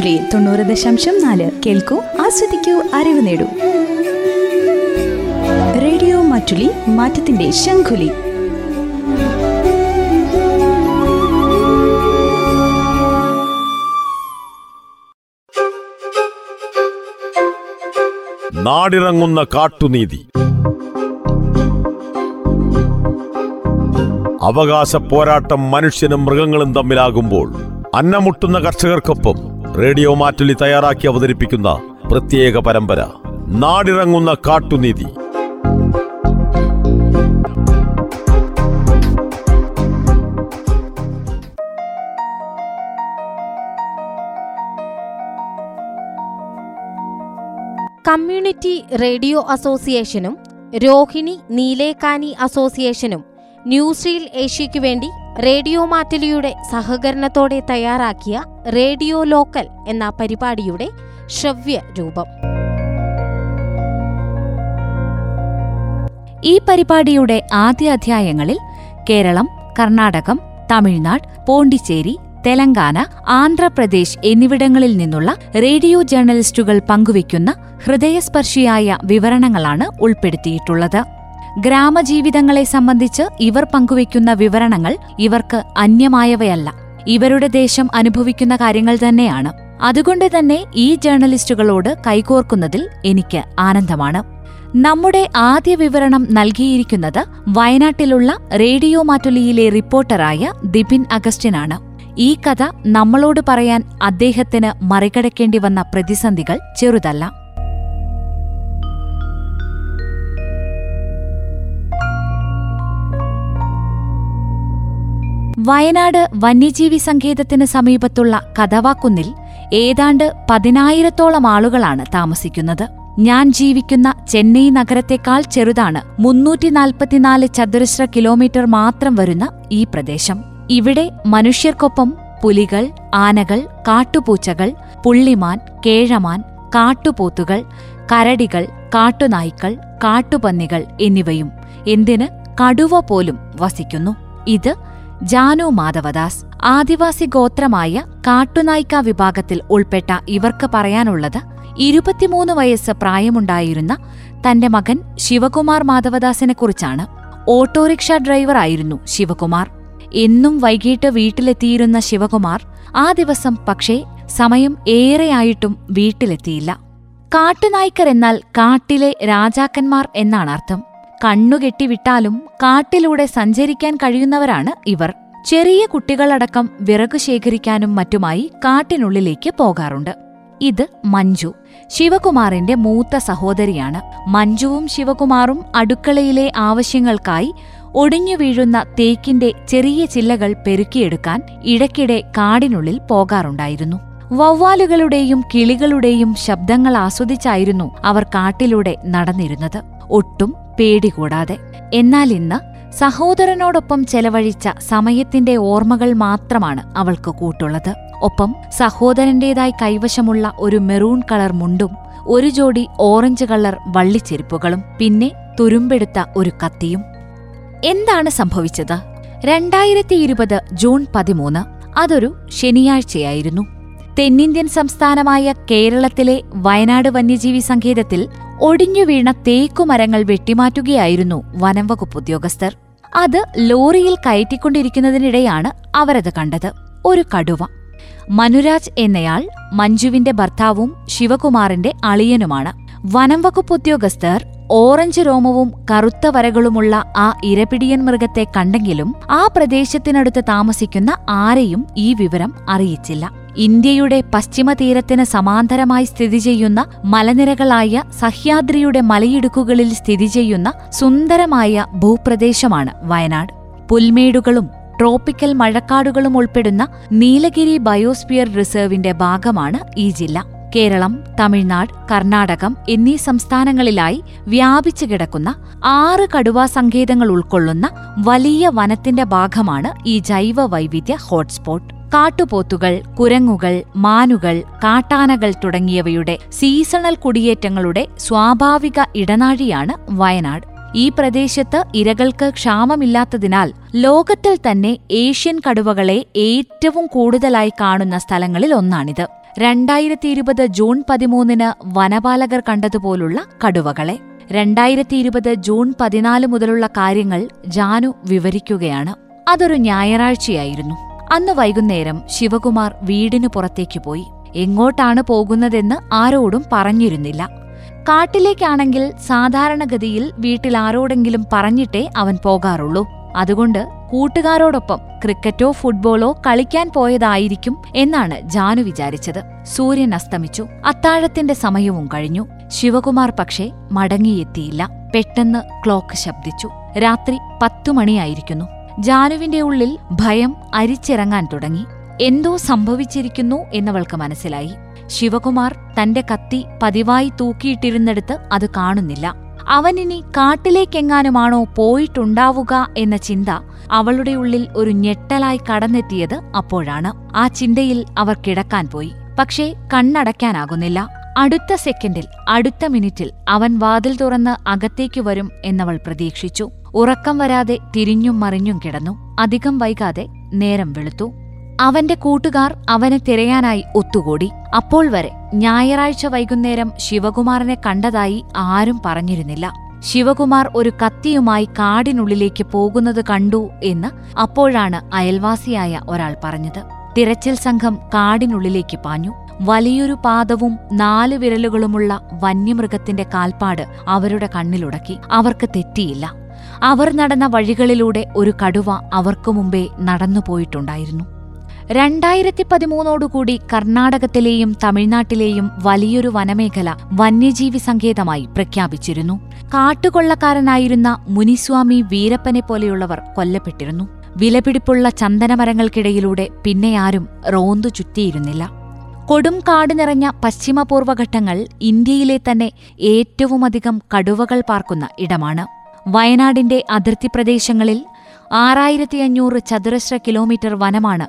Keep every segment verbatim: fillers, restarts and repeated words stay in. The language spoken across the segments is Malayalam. മാറ്റൊലി തൊണ്ണൂറ് ദശാംശം നാല് കേൾക്കൂ, ആസ്വദിക്കൂ, അറിവ് നേടൂ. റേഡിയോ മാറ്റൊലി, മാറ്റത്തിന്റെ ശംഖുലി. നാടിറങ്ങുന്ന കാട്ടുനീതി. അവകാശ പോരാട്ടം മനുഷ്യനും മൃഗങ്ങളും തമ്മിലാകുമ്പോൾ അന്നമുട്ടുന്ന കർഷകർക്കൊപ്പം റേഡിയോ മാറ്റൊലി തയ്യാറാക്കി അവതരിപ്പിക്കുന്ന പ്രത്യേക പരമ്പര നാടിറങ്ങുന്ന കാട്ടുനീതി. കമ്മ്യൂണിറ്റി റേഡിയോ അസോസിയേഷനും രോഹിണി നീലേകാനി അസോസിയേഷനും ന്യൂസ് ഏഷ്യയ്ക്കു വേണ്ടി റേഡിയോ മാറ്റൊലിയുടെ സഹകരണത്തോടെ തയ്യാറാക്കിയ റേഡിയോ ലോക്കൽ എന്ന പരിപാടിയുടെ ശ്രവ്യ രൂപം. ഈ പരിപാടിയുടെ ആദ്യ അധ്യായങ്ങളിൽ കേരളം, കർണാടകം, തമിഴ്നാട്, പോണ്ടിച്ചേരി, തെലങ്കാന, ആന്ധ്രാപ്രദേശ് എന്നിവിടങ്ങളിൽ നിന്നുള്ള റേഡിയോ ജേർണലിസ്റ്റുകൾ പങ്കുവയ്ക്കുന്ന ഹൃദയസ്പർശിയായ വിവരണങ്ങളാണ് ഉൾപ്പെടുത്തിയിട്ടുള്ളത്. ഗ്രാമജീവിതങ്ങളെ സംബന്ധിച്ച് ഇവർ പങ്കുവയ്ക്കുന്ന വിവരണങ്ങൾ ഇവർക്ക് അന്യമായവയല്ല, ഇവരുടെ ദേശം അനുഭവിക്കുന്ന കാര്യങ്ങൾ തന്നെയാണ്. അതുകൊണ്ട് തന്നെ ഈ ജേർണലിസ്റ്റുകളോട് കൈകോർക്കുന്നതിൽ എനിക്ക് ആനന്ദമാണ്. നമ്മുടെ ആദ്യ വിവരണം നൽകിയിരിക്കുന്നത് വയനാട്ടിലുള്ള റേഡിയോ മാറ്റൊലിയിലെ റിപ്പോർട്ടറായ ദിപിൻ അഗസ്റ്റിനാണ്. ഈ കഥ നമ്മളോട് പറയാൻ അദ്ദേഹത്തിന് മറികടക്കേണ്ടി വന്ന പ്രതിസന്ധികൾ ചെറുതല്ല. വയനാട് വന്യജീവി സങ്കേതത്തിന് സമീപത്തുള്ള കഥവാക്കുന്നിൽ ഏതാണ്ട് പതിനായിരത്തോളം ആളുകളാണ് താമസിക്കുന്നത്. ഞാൻ ജീവിക്കുന്ന ചെന്നൈ നഗരത്തെക്കാൾ ചെറുതാണ് മുന്നൂറ്റി നാൽപ്പത്തിനാല് ചതുരശ്ര കിലോമീറ്റർ മാത്രം വരുന്ന ഈ പ്രദേശം. ഇവിടെ മനുഷ്യർക്കൊപ്പം പുലികൾ, ആനകൾ, കാട്ടുപൂച്ചകൾ, പുള്ളിമാൻ, കേഴമാൻ, കാട്ടുപോത്തുകൾ, കരടികൾ, കാട്ടുനായ്ക്കൾ, കാട്ടുപന്നികൾ എന്നിവയും, എന്തിന് കടുവ പോലും വസിക്കുന്നു. ഇത് ജാനു മാധവദാസ് ആദിവാസി ഗോത്രമായ കാട്ടുനായ്ക്ക വിഭാഗത്തിൽ ഉൾപ്പെട്ട ഇവർക്ക് പറയാനുള്ളത് ഇരുപത്തിമൂന്ന് വയസ്സ് പ്രായമുണ്ടായിരുന്ന തന്റെ മകൻ ശിവകുമാർ മാധവദാസിനെക്കുറിച്ചാണ്. ഓട്ടോറിക്ഷ ഡ്രൈവറായിരുന്നു ശിവകുമാർ. എന്നും വൈകിട്ട് വീട്ടിലെത്തിയിരുന്ന ശിവകുമാർ ആ ദിവസം പക്ഷേ സമയം ഏറെയായിട്ടും വീട്ടിലെത്തിയില്ല. കാട്ടുനായ്ക്കരെന്നാൽ കാട്ടിലെ രാജാക്കന്മാർ എന്നാണർത്ഥം. കണ്ണുകെട്ടിവിട്ടാലും കാട്ടിലൂടെ സഞ്ചരിക്കാൻ കഴിയുന്നവരാണ് ഇവർ. ചെറിയ കുട്ടികളടക്കം വിറകു ശേഖരിക്കാനും മറ്റുമായി കാട്ടിനുള്ളിലേക്ക് പോകാറുണ്ട്. ഇത് മഞ്ജു, ശിവകുമാറിന്റെ മൂത്ത സഹോദരിയാണ്. മഞ്ജുവും ശിവകുമാറും അടുക്കളയിലെ ആവശ്യങ്ങൾക്കായി ഒടിഞ്ഞു വീഴുന്ന തേക്കിന്റെ ചെറിയ ചില്ലകൾ പെറുക്കിയെടുക്കാൻ ഇടയ്ക്കിടെ കാടിനുള്ളിൽ പോകാറുണ്ടായിരുന്നു. വവ്വാലുകളുടെയും കിളികളുടെയും ശബ്ദങ്ങൾ ആസ്വദിച്ചായിരുന്നു അവർ കാട്ടിലൂടെ നടന്നിരുന്നത്, ഒട്ടും പേടി കൂടാതെ. എന്നാൽ ഇന്ന് സഹോദരനോടൊപ്പം ചെലവഴിച്ച സമയത്തിന്റെ ഓർമ്മകൾ മാത്രമാണ് അവൾക്ക് കൂട്ടുള്ളത്. ഒപ്പം സഹോദരന്റേതായി കൈവശമുള്ള ഒരു മെറൂൺ കളർ മുണ്ടും ഒരു ജോഡി ഓറഞ്ച് കളർ വള്ളിച്ചെരുപ്പുകളും പിന്നെ തുരുമ്പെടുത്ത ഒരു കത്തിയും. എന്താണ് സംഭവിച്ചത്? രണ്ടായിരത്തി ഇരുപത് ജൂൺ പതിമൂന്ന്, അതൊരു ശനിയാഴ്ചയായിരുന്നു. തെന്നിന്ത്യൻ സംസ്ഥാനമായ കേരളത്തിലെ വയനാട് വന്യജീവി സങ്കേതത്തിൽ ഒടിഞ്ഞുവീണ തേക്കുമരങ്ങൾ വെട്ടിമാറ്റുകയായിരുന്നു വനംവകുപ്പ് ഉദ്യോഗസ്ഥർ. അത് ലോറിയിൽ കയറ്റിക്കൊണ്ടിരിക്കുന്നതിനിടെയാണ് അവരത് കണ്ടത്. ഒരു കടുവ. മനുരാജ് എന്നയാൾ മഞ്ജുവിന്റെ ഭർത്താവും ശിവകുമാറിന്റെ അളിയനുമാണ്. വനംവകുപ്പ് ഉദ്യോഗസ്ഥർ ഓറഞ്ച് രോമവും കറുത്ത വരകളുമുള്ള ആ ഇരപിടിയൻ മൃഗത്തെ കണ്ടെങ്കിലും ആ പ്രദേശത്തിനടുത്ത് താമസിക്കുന്ന ആരെയും ഈ വിവരം അറിയിച്ചില്ല. ഇന്ത്യയുടെ പശ്ചിമ തീരത്തിന് സമാന്തരമായി സ്ഥിതി ചെയ്യുന്ന മലനിരകളായ സഹ്യാദ്രിയുടെ മലയിടുക്കുകളിൽ സ്ഥിതി ചെയ്യുന്ന സുന്ദരമായ ഭൂപ്രദേശമാണ് വയനാട്. പുൽമേടുകളും ട്രോപ്പിക്കൽ മഴക്കാടുകളും ഉൾപ്പെടുന്ന നീലഗിരി ബയോസ്ഫിയർ റിസർവിന്റെ ഭാഗമാണ് ഈ ജില്ല. കേരളം, തമിഴ്നാട്, കർണാടകം എന്നീ സംസ്ഥാനങ്ങളിലായി വ്യാപിച്ചു കിടക്കുന്ന ആറ് കടുവാ സങ്കേതങ്ങൾ ഉൾക്കൊള്ളുന്ന വലിയ വനത്തിന്റെ ഭാഗമാണ് ഈ ജൈവ വൈവിധ്യ ഹോട്ട്സ്പോട്ട്. കാട്ടുപോത്തുകൾ, കുരങ്ങുകൾ, മാനുകൾ, കാട്ടാനകൾ തുടങ്ങിയവയുടെ സീസണൽ കുടിയേറ്റങ്ങളുടെ സ്വാഭാവിക ഇടനാഴിയാണ് വയനാട്. ഈ പ്രദേശത്ത് ഇരകൾക്ക് ക്ഷാമമില്ലാത്തതിനാൽ ലോകത്തിൽ തന്നെ ഏഷ്യൻ കടുവകളെ ഏറ്റവും കൂടുതലായി കാണുന്ന സ്ഥലങ്ങളിൽ ഒന്നാണിത്. രണ്ടായിരത്തി ഇരുപത് ജൂൺ പതിമൂന്നിന് വനപാലകർ കണ്ടതുപോലുള്ള കടുവകളെ. രണ്ടായിരത്തി ഇരുപത് ജൂൺ പതിനാല് മുതലുള്ള കാര്യങ്ങൾ ജാനു വിവരിക്കുകയാണ്. അതൊരു ഞായറാഴ്ചയായിരുന്നു. അന്ന് വൈകുന്നേരം ശിവകുമാർ വീടിനു പുറത്തേക്ക് പോയി. എങ്ങോട്ടാണ് പോകുന്നതെന്ന് ആരോടും പറഞ്ഞിരുന്നില്ല. കാട്ടിലേക്കാണെങ്കിൽ സാധാരണഗതിയിൽ വീട്ടിൽ ആരോടെങ്കിലും പറഞ്ഞിട്ടേ അവൻ പോകാറുള്ളൂ. അതുകൊണ്ട് കൂട്ടുകാരോടൊപ്പം ക്രിക്കറ്റോ ഫുട്ബോളോ കളിക്കാൻ പോയതായിരിക്കും എന്നാണ് ജാനു വിചാരിച്ചത്. സൂര്യൻ അസ്തമിച്ചു. അത്താഴത്തിന്റെ സമയവും കഴിഞ്ഞു. ശിവകുമാർ പക്ഷേ മടങ്ങിയെത്തിയില്ല. പെട്ടെന്ന് ക്ലോക്ക് ശബ്ദിച്ചു. രാത്രി പത്തുമണിയായിരിക്കുന്നു. ജാനുവിന്റെ ഉള്ളിൽ ഭയം അരിച്ചിറങ്ങാൻ തുടങ്ങി. എന്തോ സംഭവിച്ചിരിക്കുന്നു എന്നവൾക്ക് മനസ്സിലായി. ശിവകുമാർ തന്റെ കത്തി പതിവായി തൂക്കിയിട്ടിരുന്നിടത്ത് അത് കാണുന്നില്ല. അവനിനി കാട്ടിലേക്കെങ്ങാനുമാണോ പോയിട്ടുണ്ടാവുക എന്ന ചിന്ത അവളുടെ ഉള്ളിൽ ഒരു ഞെട്ടലായി കടന്നെത്തിയത് അപ്പോഴാണ്. ആ ചിന്തയിൽ അവർ കിടക്കാൻ പോയി. പക്ഷേ കണ്ണടയ്ക്കാനാകുന്നില്ല. അടുത്ത സെക്കൻഡിൽ, അടുത്ത മിനിറ്റിൽ അവൻ വാതിൽ തുറന്ന് അകത്തേക്ക് വരും എന്നവൾ പ്രതീക്ഷിച്ചു. ഉറക്കം വരാതെ തിരിഞ്ഞും മറിഞ്ഞും കിടന്നു. അധികം വൈകാതെ നേരം വെളുത്തു. അവന്റെ കൂട്ടുകാർ അവനെ തിരയാനായി ഒത്തുകൂടി. അപ്പോൾ വരെ ഞായറാഴ്ച വൈകുന്നേരം ശിവകുമാറിനെ കണ്ടതായി ആരും പറഞ്ഞിരുന്നില്ല. ശിവകുമാർ ഒരു കത്തിയുമായി കാടിനുള്ളിലേക്ക് പോകുന്നത് കണ്ടു എന്ന് അപ്പോഴാണ് അയൽവാസിയായ ഒരാൾ പറഞ്ഞത്. തിരച്ചിൽ സംഘം കാടിനുള്ളിലേക്ക് പാഞ്ഞു. വലിയൊരു പാദവും നാലു വിരലുകളുമുള്ള വന്യമൃഗത്തിന്റെ കാൽപ്പാട് അവരുടെ കണ്ണിലുടക്കി. അവർക്ക് തെറ്റിയില്ല. അവർ നടന്ന വഴികളിലൂടെ ഒരു കടുവ അവർക്കു മുമ്പേ നടന്നുപോയിട്ടുണ്ടായിരുന്നു. രണ്ടായിരത്തി പതിമൂന്നോടുകൂടി കർണാടകത്തിലെയും തമിഴ്നാട്ടിലെയും വലിയൊരു വനമേഖല വന്യജീവി സങ്കേതമായി പ്രഖ്യാപിച്ചിരുന്നു. കാട്ടുകൊള്ളക്കാരനായിരുന്ന മുനിസ്വാമി വീരപ്പനെ പോലെയുള്ളവർ കൊല്ലപ്പെട്ടിരുന്നു. വിലപിടിപ്പുള്ള ചന്ദനമരങ്ങൾക്കിടയിലൂടെ പിന്നെയാരും റോന്തു ചുറ്റിയിരുന്നില്ല. കൊടും കാട് നിറഞ്ഞ പശ്ചിമപൂർവ്വഘട്ടങ്ങൾ ഇന്ത്യയിലെ തന്നെ ഏറ്റവുമധികം കടുവകൾ പാർക്കുന്ന ഇടമാണ്. വയനാടിന്റെ അതിർത്തി പ്രദേശങ്ങളിൽ ആറായിരത്തി അഞ്ഞൂറ് ചതുരശ്ര കിലോമീറ്റർ വനമാണ്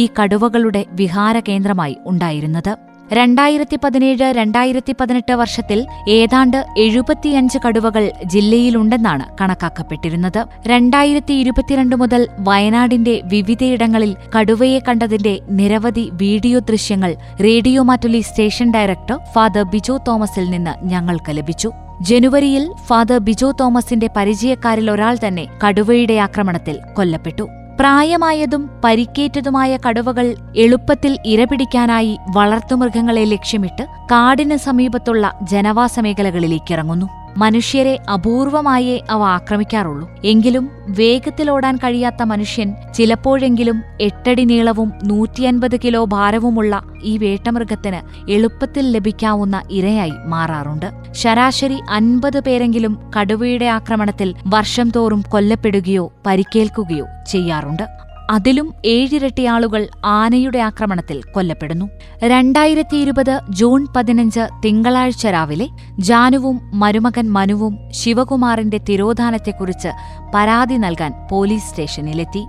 ഈ കടുവകളുടെ വിഹാരകേന്ദ്രമായി ഉണ്ടായിരുന്നത്. രണ്ടായിരത്തി പതിനേഴ് രണ്ടായിരത്തി പതിനെട്ട് വർഷത്തിൽ ഏതാണ്ട് എഴുപത്തിയഞ്ച് കടുവകൾ ജില്ലയിലുണ്ടെന്നാണ് കണക്കാക്കപ്പെട്ടിരുന്നത്. രണ്ടായിരത്തി ഇരുപത്തിരണ്ട് മുതൽ വയനാടിന്റെ വിവിധയിടങ്ങളിൽ കടുവയെ കണ്ടതിന്റെ നിരവധി വീഡിയോ ദൃശ്യങ്ങൾ radio Mattoli station director father Bijo തോമസിൽ നിന്ന് ഞങ്ങൾക്ക് ലഭിച്ചു. ജനുവരിയിൽ ഫാദർ ബിജോ തോമസിന്റെ പരിചയക്കാരിലൊരാൾ തന്നെ കടുവയുടെ ആക്രമണത്തിൽ കൊല്ലപ്പെട്ടു. പ്രായമായതും പരിക്കേറ്റതുമായ കടുവകൾ എളുപ്പത്തിൽ ഇരപിടിക്കാനായി വളർത്തുമൃഗങ്ങളെ ലക്ഷ്യമിട്ട് കാടിന് സമീപത്തുള്ള ജനവാസ മേഖലകളിലേക്കിറങ്ങുന്നു. മനുഷ്യരെ അപൂർവമായേ അവ ആക്രമിക്കാറുള്ളൂ. എങ്കിലും വേഗത്തിലോടാൻ കഴിയാത്ത മനുഷ്യൻ ചിലപ്പോഴെങ്കിലും എട്ടടി നീളവും നൂറ്റിയൻപത് കിലോ ഭാരവുമുള്ള ഈ വേട്ടമൃഗത്തിന് എളുപ്പത്തിൽ ലഭിക്കാവുന്ന ഇരയായി മാറാറുണ്ട്. ശരാശരി അൻപത് പേരെങ്കിലും കടുവയുടെ ആക്രമണത്തിൽ വർഷം തോറും കൊല്ലപ്പെടുകയോ പരിക്കേൽക്കുകയോ ചെയ്യാറുണ്ട്. അതിലും ഏഴിരട്ടി ആളുകൾ ആനയുടെ ആക്രമണത്തിൽ കൊല്ലപ്പെടുന്നു. രണ്ടായിരത്തി ഇരുപത് ജൂൺ പതിനഞ്ച് തിങ്കളാഴ്ച രാവിലെ ജാനുവും മരുമകൻ മനുവും ശിവകുമാറിന്റെ തിരോധാനത്തെക്കുറിച്ച് പരാതി നൽകാൻ പോലീസ് സ്റ്റേഷനിലെത്തി.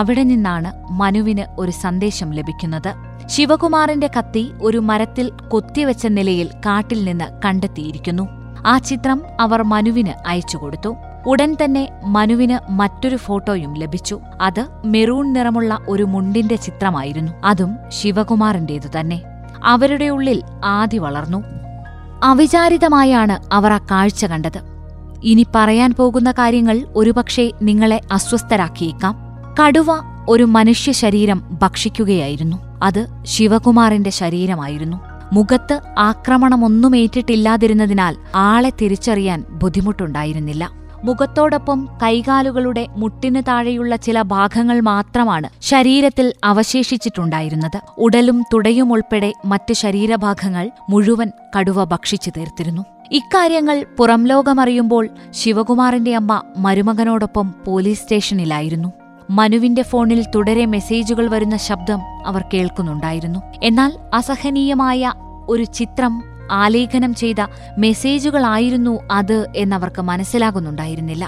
അവിടെ നിന്നാണ് മനുവിന് ഒരു സന്ദേശം ലഭിക്കുന്നത്. ശിവകുമാറിന്റെ കത്തി ഒരു മരത്തിൽ കൊത്തിവെച്ച നിലയിൽ കാട്ടിൽ നിന്ന് കണ്ടെത്തിയിരിക്കുന്നു. ആ ചിത്രം അവർ മനുവിന് അയച്ചുകൊടുത്തു. ഉടൻ തന്നെ മനുവിന് മറ്റൊരു ഫോട്ടോയും ലഭിച്ചു. അത് മെറൂൺ നിറമുള്ള ഒരു മുണ്ടിന്റെ ചിത്രമായിരുന്നു. അതും ശിവകുമാറിന്റേതു തന്നെ. അവരുടെ ഉള്ളിൽ ആദി വളർന്നു. അവിചാരിതമായാണ് അവർ ആ കാഴ്ച കണ്ടത്. ഇനി പറയാൻ പോകുന്ന കാര്യങ്ങൾ ഒരുപക്ഷെ നിങ്ങളെ അസ്വസ്ഥരാക്കിയേക്കാം. കടുവ ഒരു മനുഷ്യ ശരീരം ഭക്ഷിക്കുകയായിരുന്നു. അത് ശിവകുമാറിന്റെ ശരീരമായിരുന്നു. മുഖത്ത് ആക്രമണമൊന്നുമേറ്റിട്ടില്ലാതിരുന്നതിനാൽ ആളെ തിരിച്ചറിയാൻ ബുദ്ധിമുട്ടുണ്ടായിരുന്നില്ല. മുഖത്തോടൊപ്പം കൈകാലുകളുടെ മുട്ടിനു താഴെയുള്ള ചില ഭാഗങ്ങൾ മാത്രമാണ് ശരീരത്തിൽ അവശേഷിച്ചിട്ടുണ്ടായിരുന്നത്. ഉടലും തുടയും ഉൾപ്പെടെ മറ്റ് ശരീരഭാഗങ്ങൾ മുഴുവൻ കടുവ ഭക്ഷിച്ചു തീർത്തിരുന്നു. ഇക്കാര്യങ്ങൾ പുറംലോകമറിയുമ്പോൾ ശിവകുമാറിന്റെ അമ്മ മരുമകനോടൊപ്പം പോലീസ് സ്റ്റേഷനിലായിരുന്നു. മനുവിന്റെ ഫോണിൽ തുടരെ മെസ്സേജുകൾ വരുന്ന ശബ്ദം അവർ കേൾക്കുന്നുണ്ടായിരുന്നു. എന്നാൽ അസഹനീയമായ ഒരു ചിത്രം ആലേഖനം ചെയ്ത മെസ്സേജുകളായിരുന്നു അത് എന്നവർക്ക് മനസ്സിലാകുന്നുണ്ടായിരുന്നില്ല.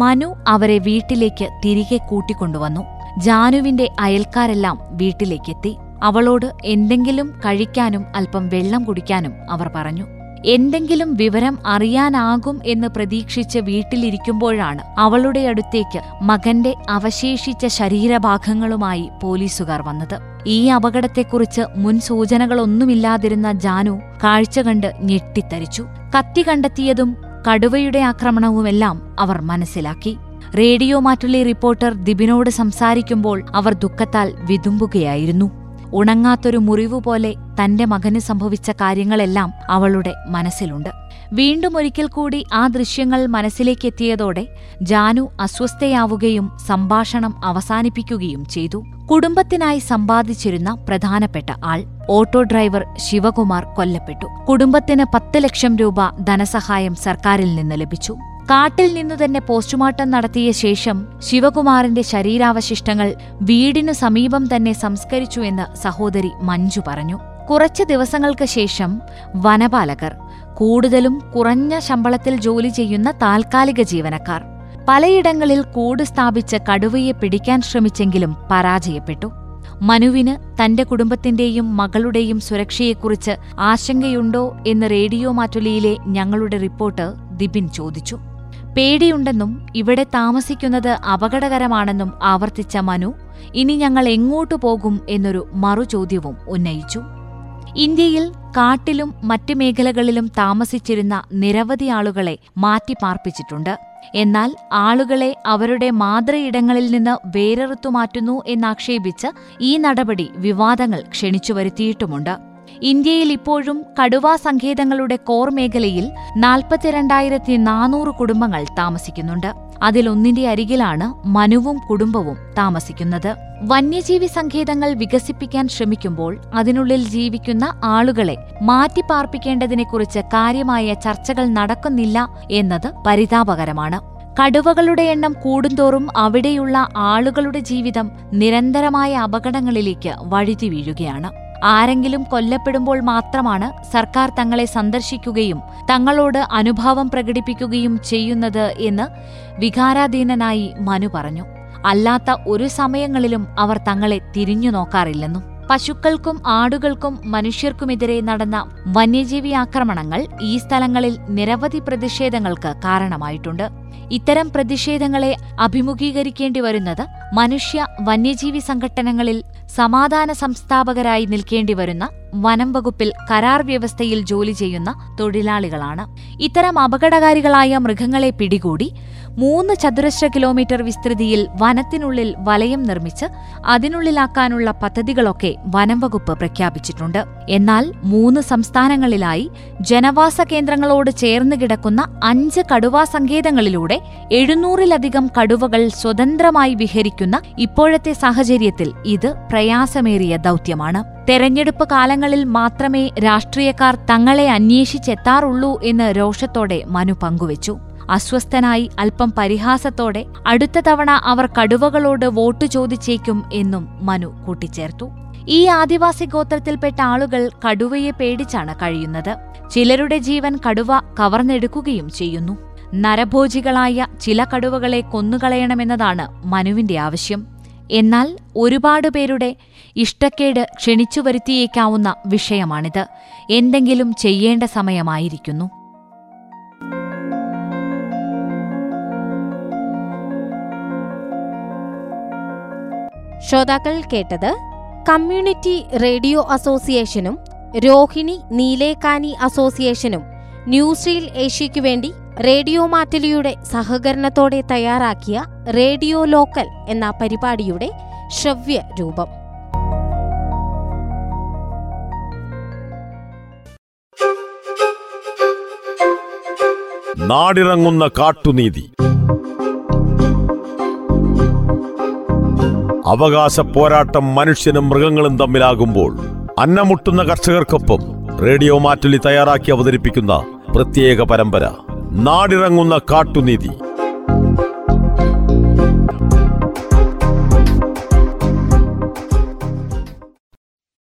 മനു അവരെ വീട്ടിലേക്ക് തിരികെ കൂട്ടിക്കൊണ്ടുവന്നു. ജാനുവിന്റെ അയൽക്കാരെല്ലാം വീട്ടിലേക്കെത്തി. അവളോട് എന്തെങ്കിലും കഴിക്കാനും അല്പം വെള്ളം കുടിക്കാനും അവർ പറഞ്ഞു. എന്തെങ്കിലും വിവരം അറിയാനാകും എന്ന് പ്രതീക്ഷിച്ച് വീട്ടിലിരിക്കുമ്പോഴാണ് അവളുടെ അടുത്തേക്ക് മകന്റെ അവശേഷിച്ച ശരീരഭാഗങ്ങളുമായി പോലീസുകാർ വന്നത്. ഈ അപകടത്തെക്കുറിച്ച് മുൻ സൂചനകളൊന്നുമില്ലാതിരുന്ന ജാനു കാഴ്ച കണ്ട് ഞെട്ടിത്തരിച്ചു. കത്തി കണ്ടെത്തിയതും കടുവയുടെ ആക്രമണവുമെല്ലാം അവർ മനസ്സിലാക്കി. റേഡിയോ മാറ്റുള്ളി റിപ്പോർട്ടർ ദിപിനോട് സംസാരിക്കുമ്പോൾ അവർ ദുഃഖത്താൽ വിതുമ്പുകയായിരുന്നു. ഉണങ്ങാത്തൊരു മുറിവുപോലെ തന്റെ മകന് സംഭവിച്ച കാര്യങ്ങളെല്ലാം അവളുടെ മനസ്സിലുണ്ട്. വീണ്ടും ഒരിക്കൽ കൂടി ആ ദൃശ്യങ്ങൾ മനസ്സിലേക്കെത്തിയതോടെ ജാനു അസ്വസ്ഥയാവുകയും സംഭാഷണം അവസാനിപ്പിക്കുകയും ചെയ്തു. കുടുംബത്തിനായി സമ്പാദിച്ചിരുന്ന പ്രധാനപ്പെട്ട ആൾ ഓട്ടോ ഡ്രൈവർ ശിവകുമാർ കൊല്ലപ്പെട്ടു. കുടുംബത്തിന് പത്ത് ലക്ഷം രൂപ ധനസഹായം സർക്കാരിൽ നിന്ന് ലഭിച്ചു. കാട്ടിൽ നിന്നു തന്നെ പോസ്റ്റ്മോർട്ടം നടത്തിയ ശേഷം ശിവകുമാറിന്റെ ശരീരാവശിഷ്ടങ്ങൾ വീടിനു സമീപം തന്നെ സംസ്കരിച്ചുവെന്ന് സഹോദരി മഞ്ജു പറഞ്ഞു. കുറച്ച് ദിവസങ്ങൾക്ക് ശേഷം വനപാലകർ, കൂടുതലും കുറഞ്ഞ ശമ്പളത്തിൽ ജോലി ചെയ്യുന്ന താൽക്കാലിക ജീവനക്കാർ, പലയിടങ്ങളിൽ കൂട് സ്ഥാപിച്ച് കടുവയെ പിടിക്കാൻ ശ്രമിച്ചെങ്കിലും പരാജയപ്പെട്ടു. മനുവിന് തന്റെ കുടുംബത്തിന്റെയും മകളുടെയും സുരക്ഷയെക്കുറിച്ച് ആശങ്കയുണ്ടോ എന്ന് റേഡിയോ മാറ്റുലിയിലെ ഞങ്ങളുടെ റിപ്പോർട്ടർ ദിപിൻ ചോദിച്ചു. പേടിയുണ്ടെന്നും ഇവിടെ താമസിക്കുന്നത് അപകടകരമാണെന്നും ആവർത്തിച്ച മനു ഇനി ഞങ്ങൾ എങ്ങോട്ടു പോകും എന്നൊരു മറുചോദ്യവും ഉന്നയിച്ചു. ഇന്ത്യയിൽ കാട്ടിലും മറ്റ് മേഖലകളിലും താമസിച്ചിരുന്ന നിരവധി ആളുകളെ മാറ്റിപ്പാർപ്പിച്ചിട്ടുണ്ട്. എന്നാൽ ആളുകളെ അവരുടെ മാതൃയിടങ്ങളിൽ നിന്ന് വേരെറുത്തുമാറ്റുന്നു എന്നാക്ഷേപിച്ച് ഈ നടപടി വിവാദങ്ങൾ ക്ഷണിച്ചു വരുത്തിയിട്ടുമുണ്ട്. ഇന്ത്യയിൽ ഇപ്പോഴും കടുവാ സങ്കേതങ്ങളുടെ കോർ മേഖലയിൽ നാൽപ്പത്തിരണ്ടായിരത്തി നാനൂറ് കുടുംബങ്ങൾ താമസിക്കുന്നുണ്ട്. അതിലൊന്നിന്റെ അരികിലാണ് മനുവും കുടുംബവും താമസിക്കുന്നത്. വന്യജീവി സങ്കേതങ്ങൾ വികസിപ്പിക്കാൻ ശ്രമിക്കുമ്പോൾ അതിനുള്ളിൽ ജീവിക്കുന്ന ആളുകളെ മാറ്റിപ്പാർപ്പിക്കേണ്ടതിനെക്കുറിച്ച് കാര്യമായ ചർച്ചകൾ നടക്കുന്നില്ല എന്നത് പരിതാപകരമാണ്. കടുവകളുടെ എണ്ണം കൂടുന്തോറും അവിടെയുള്ള ആളുകളുടെ ജീവിതം നിരന്തരമായ അപകടങ്ങളിലേക്ക് വഴുതി വീഴുകയാണ്. ആരെങ്കിലും കൊല്ലപ്പെടുമ്പോൾ മാത്രമാണ് സർക്കാർ തങ്ങളെ സന്ദർശിക്കുകയും തങ്ങളോട് അനുഭാവം പ്രകടിപ്പിക്കുകയും ചെയ്യുന്നത് എന്ന് വികാരാധീനനായി മനു പറഞ്ഞു. അല്ലാത്ത ഒരു സമയങ്ങളിലും അവർ തങ്ങളെ തിരിഞ്ഞു നോക്കാറില്ലെന്നും പശുക്കൾക്കും ആടുകൾക്കും മനുഷ്യർക്കുമെതിരെ നടന്ന വന്യജീവി ആക്രമണങ്ങൾ ഈ സ്ഥലങ്ങളിൽ നിരവധി പ്രതിഷേധങ്ങൾക്ക് കാരണമായിട്ടുണ്ട്. ഇത്തരം പ്രതിഷേധങ്ങളെ അഭിമുഖീകരിക്കേണ്ടി വരുന്നത് മനുഷ്യ വന്യജീവി സംഘടനകളിൽ സമാധാന സംസ്ഥാപകരായി നിൽക്കേണ്ടി വരുന്ന വനം വകുപ്പിൽ കരാർ വ്യവസ്ഥയിൽ ജോലി ചെയ്യുന്ന തൊഴിലാളികളാണ്. ഇത്തരം അപകടകാരികളായ മൃഗങ്ങളെ പിടികൂടി മൂന്ന് ചതുരശ്ര കിലോമീറ്റർ വിസ്തൃതിയിൽ വനത്തിനുള്ളിൽ വലയം നിർമ്മിച്ച് അതിനുള്ളിലാക്കാനുള്ള പദ്ധതികളൊക്കെ വനം വകുപ്പ് പ്രഖ്യാപിച്ചിട്ടുണ്ട്. എന്നാൽ മൂന്ന് സംസ്ഥാനങ്ങളിലായി ജനവാസ കേന്ദ്രങ്ങളോട് ചേർന്ന് കിടക്കുന്ന അഞ്ച് കടുവാ സങ്കേതങ്ങളിലൂടെ എഴുന്നൂറിലധികം കടുവകൾ സ്വതന്ത്രമായി വിഹരിക്കുന്ന ഇപ്പോഴത്തെ സാഹചര്യത്തിൽ ഇത് പ്രയാസമേറിയ ദൗത്യമാണ്. തെരഞ്ഞെടുപ്പ് കാലങ്ങളിൽ മാത്രമേ രാഷ്ട്രീയക്കാർ തങ്ങളെ അന്വേഷിച്ചെത്താറുള്ളൂ എന്ന് രോഷത്തോടെ മനു പങ്കുവച്ചു. അസ്വസ്ഥനായി അല്പം പരിഹാസത്തോടെ അടുത്ത തവണ അവർ കടുവകളോട് വോട്ടു ചോദിച്ചേക്കും എന്നും മനു കൂട്ടിച്ചേർത്തു. ഈ ആദിവാസി ഗോത്രത്തിൽപ്പെട്ട ആളുകൾ കടുവയെ പേടിച്ചാണ് കഴിയുന്നത്. ചിലരുടെ ജീവൻ കടുവ കവർന്നെടുക്കുകയും ചെയ്യുന്നു. നരഭോജികളായ ചില കടുവകളെ കൊന്നുകളയണമെന്നതാണ് മനുവിന്റെ ആവശ്യം. എന്നാൽ ഒരുപാട് പേരുടെ ഇഷ്ടക്കേട് ക്ഷണിച്ചു വരുത്തിയേക്കാവുന്ന വിഷയമാണിത്. എന്തെങ്കിലും ചെയ്യേണ്ട സമയമായിരിക്കുന്നു. ശ്രോതാക്കൾ കേട്ടത് കമ്മ്യൂണിറ്റി റേഡിയോ അസോസിയേഷനും രോഹിണി നീലേകാനി അസോസിയേഷനും ന്യൂസ് ഏഷ്യയ്ക്കു വേണ്ടി റേഡിയോ മാറ്റലിയുടെ സഹകരണത്തോടെ തയ്യാറാക്കിയ റേഡിയോ ലോക്കൽ എന്ന പരിപാടിയുടെ ശ്രവ്യ രൂപം. നാടിറങ്ങുന്ന കാട്ടുനീതി. അവകാശ പോരാട്ടം മനുഷ്യനും മൃഗങ്ങളും തമ്മിലാകുമ്പോൾ അന്നമുട്ടുന്ന കർഷകർക്കൊപ്പം റേഡിയോ മാറ്റുള്ളി തയ്യാറാക്കി അവതരിപ്പിക്കുന്ന പ്രത്യേക പരമ്പര നാടിറങ്ങുന്ന കാട്ടുനീതി.